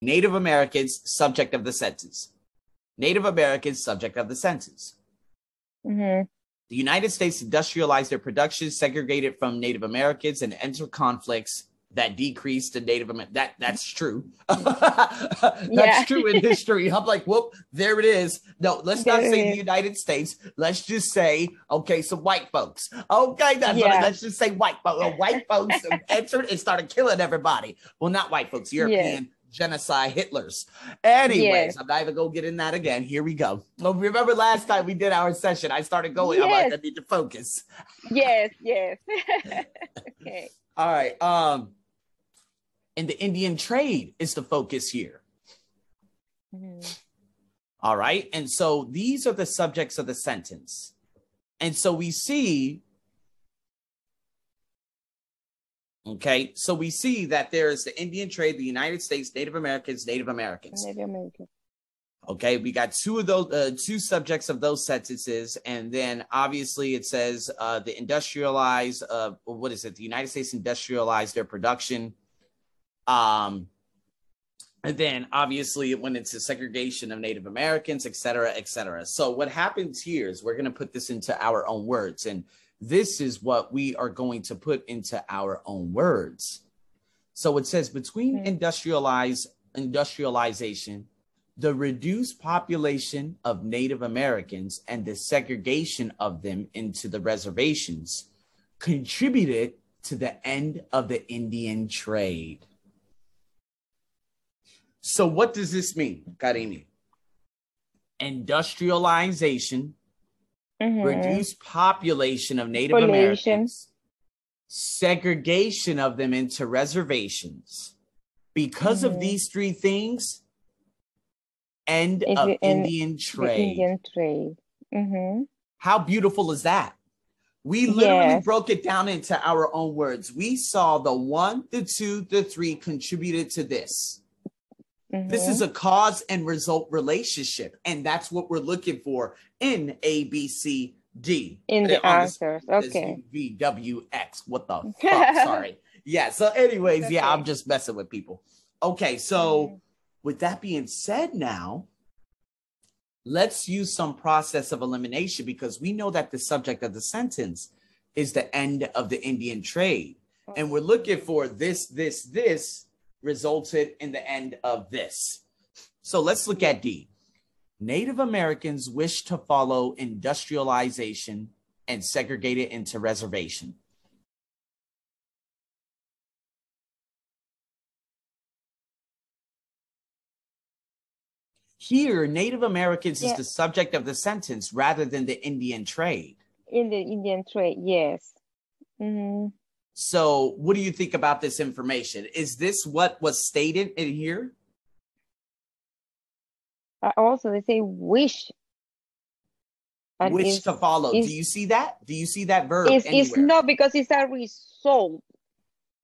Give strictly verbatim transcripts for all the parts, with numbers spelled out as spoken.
Native Americans, subject of the census. Native Americans, subject of the census. Mm-hmm. The United States industrialized their production, segregated from Native Americans, and entered conflicts that decreased the Native American. That, that's true. That's yeah. true in history. I'm like, whoop, there it is. No, let's there not say the United States. Let's just say, okay, some white folks. Okay, that's yeah. what, let's just say white folks. White folks entered and started killing everybody. Well, not white folks, European yeah. genocide Hitlers. Anyways, yeah. I'm not even going to get in that again. Here we go. Well, remember last time we did our session, I started going, yes. I'm like, I need to focus. Yes, yes. Okay. All right. Um, and the Indian trade is the focus here. Mm-hmm. All right. And so these are the subjects of the sentence. And so we see, okay, so we see that there is the Indian trade, the United States, Native Americans, Native Americans. Native Americans. Okay, we got two of those, uh, two subjects of those sentences, and then obviously it says uh, the industrialized, uh, what is it? The United States industrialized their production. Um, and then obviously it went into segregation of Native Americans, et cetera, et cetera. So what happens here is we're going to put this into our own words, and this is what we are going to put into our own words. So it says between industrialized industrialization, the reduced population of Native Americans and the segregation of them into the reservations contributed to the end of the Indian trade. So what does this mean, Karimi? Industrialization, mm-hmm. reduced population of Native population. Americans, segregation of them into reservations. Because mm-hmm. of these three things, end if of Indian trade. Indian trade. Mm-hmm. How beautiful is that? We literally yes. broke it down into our own words. We saw the one, the two, the three contributed to this. Mm-hmm. This is a cause and result relationship. And that's what we're looking for in A, B, C, D. In the answers. Okay. V, W, X. What the fuck? Sorry. Yeah. So anyways, okay. yeah, I'm just messing with people. Okay. So... Mm-hmm. With that being said, now, let's use some process of elimination because we know that the subject of the sentence is the end of the Indian trade. And we're looking for this, this, this resulted in the end of this. So let's look at D. Native Americans wish to follow industrialization and segregate it into reservation. Here, Native Americans yeah. is the subject of the sentence rather than the Indian trade. In the Indian trade, yes. Mm-hmm. So what do you think about this information? Is this what was stated in here? Uh, also, they say wish. And wish to follow. Do you see that? Do you see that verb it's, anywhere? It's not because it's a result.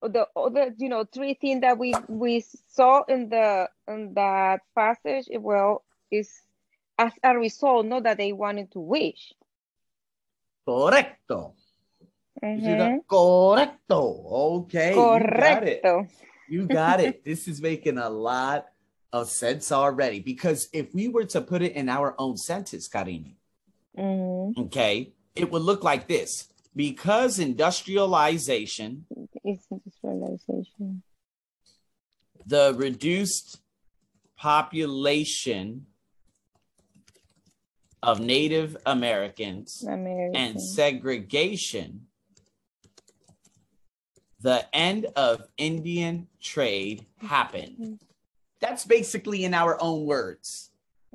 The other, you know, three things that we we saw in the in that passage, well, is as a result, not that they wanted to wish. Correcto. Mm-hmm. Correcto. Okay. Correcto. You got it. You got it. This is making a lot of sense already because if we were to put it in our own sentence, Karimi, mm-hmm. okay, it would look like this. Because industrialization, it's industrialization, the reduced population of Native Americans American. and segregation, the end of Indian trade happened. That's basically in our own words.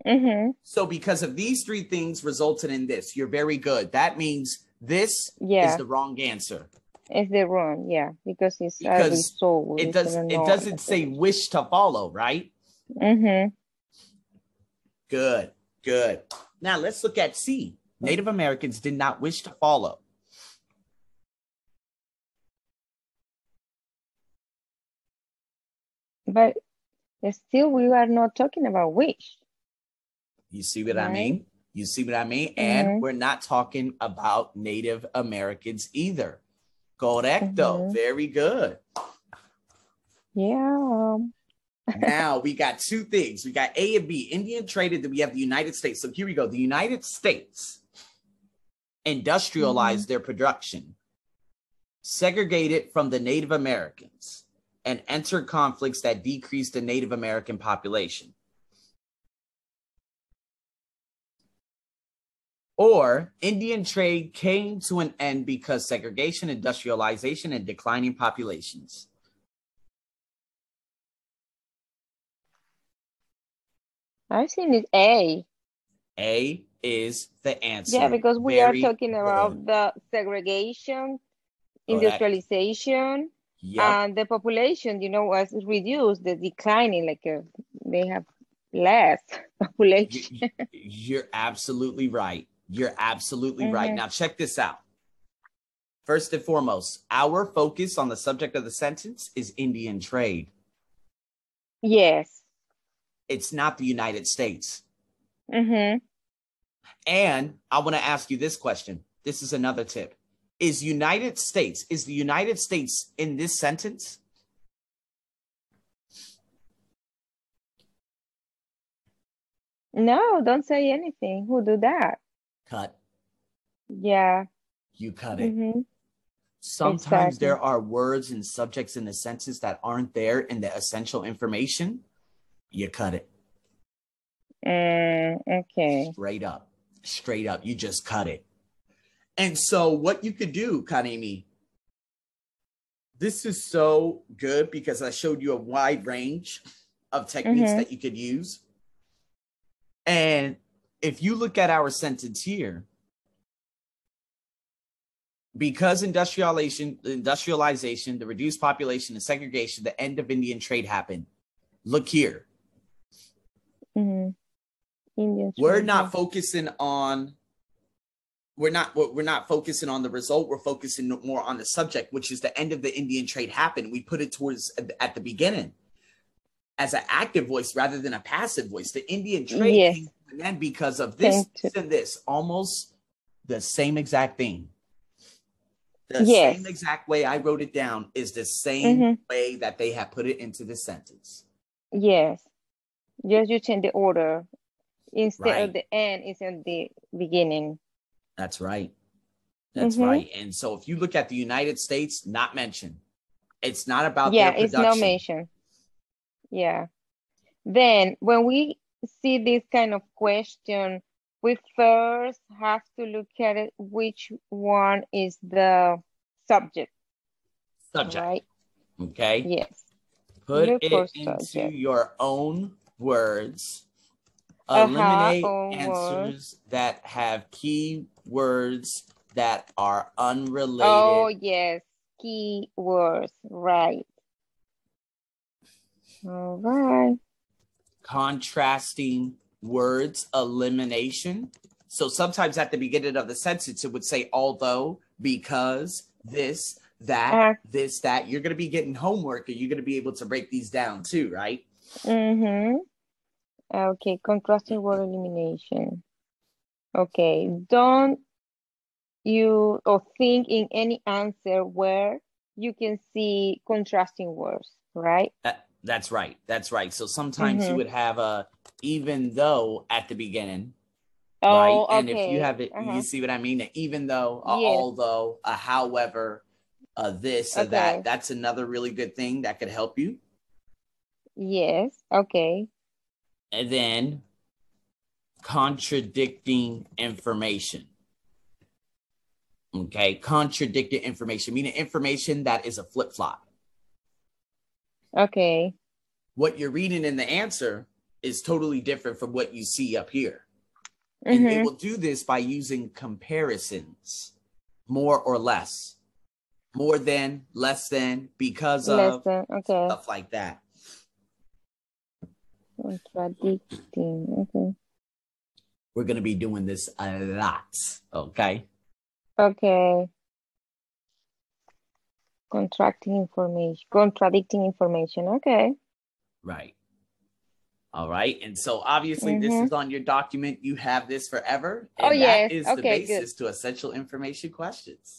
Mm-hmm. So because of these three things resulted in this, you're very good. That means This yeah. is the wrong answer. It's the wrong, yeah, because it's because so it does it doesn't say wish to follow, right? Mm-hmm. Good, good. Now let's look at C. Native Americans did not wish to follow. But still, we are not talking about wish. You see what right? I mean? You see what I mean? And mm-hmm. we're not talking about Native Americans either. Correcto. Mm-hmm. Very good. Yeah. Now we got two things. We got A and B, Indian traded, then we have the United States. So here we go. The United States industrialized mm-hmm. their production, segregated from the Native Americans, and entered conflicts that decreased the Native American population. Or Indian trade came to an end because segregation, industrialization, and declining populations. I've seen it A. A is the answer. Yeah, because we Very are talking about good. the segregation, industrialization, yep. and the population, you know, was reduced, the declining, like uh, they have less population. You, you're absolutely right. You're absolutely mm-hmm. right. Now check this out. First and foremost, our focus on the subject of the sentence is Indian trade. Yes. It's not the United States. Mm-hmm. And I want to ask you this question. This is another tip. Is United States, is the United States in this sentence? No, don't say anything. Who do that? Cut. Yeah. You cut it. Mm-hmm. Sometimes exactly. there are words and subjects in the sentence that aren't there in the essential information. You cut it. Uh, okay. Straight up. Straight up. You just cut it. And so what you could do, Karimi, this is so good because I showed you a wide range of techniques mm-hmm. that you could use. And if you look at our sentence here, because industrialization, industrialization, the reduced population, the segregation, the end of Indian trade happened. Look here. Mm-hmm. Indian we're not focusing on we're not we're not focusing on the result. We're focusing more on the subject, which is the end of the Indian trade happened. We put it towards at the beginning as an active voice rather than a passive voice. The Indian trade yes. came to an end because of this and this, almost the same exact thing. The yes. same exact way I wrote it down is the same mm-hmm. way that they have put it into the sentence. Yes. Just you change the order. Instead right. of the end, it's at the beginning. That's right. That's mm-hmm. right. And so if you look at the United States, not mentioned. It's not about yeah, their production. Yeah, it's not mentioned. Yeah. Then when we see this kind of question, we first have to look at it, which one is the subject. Subject. Right? Okay. Yes. Put look it into subject. your own words. Uh-huh, eliminate own answers words. that have key words that are unrelated. Oh, yes. Key words. Right. All right. Contrasting words elimination. So sometimes at the beginning of the sentence, it would say, although, because, this, that, uh, this, that. You're going to be getting homework and you're going to be able to break these down too, right? Mm-hmm. Okay, contrasting word elimination. Okay, don't you or think in any answer where you can see contrasting words, right? That, that's right. That's right. So sometimes mm-hmm. you would have a even though at the beginning. Oh, right? Okay. And if you have it, uh-huh. you see what I mean? A even though, a yes. although, a however, a this, okay. a that. That's another really good thing that could help you. Yes. Okay. And then contradicting information. Okay. Contradicting information, meaning information that is a flip-flop. Okay. What you're reading in the answer is totally different from what you see up here. Mm-hmm. And they will do this by using comparisons, more or less, more than, less than, because less of, than. Okay. stuff like that. Contradicting. Okay. We're going to be doing this a lot. Okay. Okay. Contracting information. Contradicting information. Okay. Right. All right. And so obviously mm-hmm. this is on your document. You have this forever. And oh, yes. that is okay, the basis good. to essential information questions.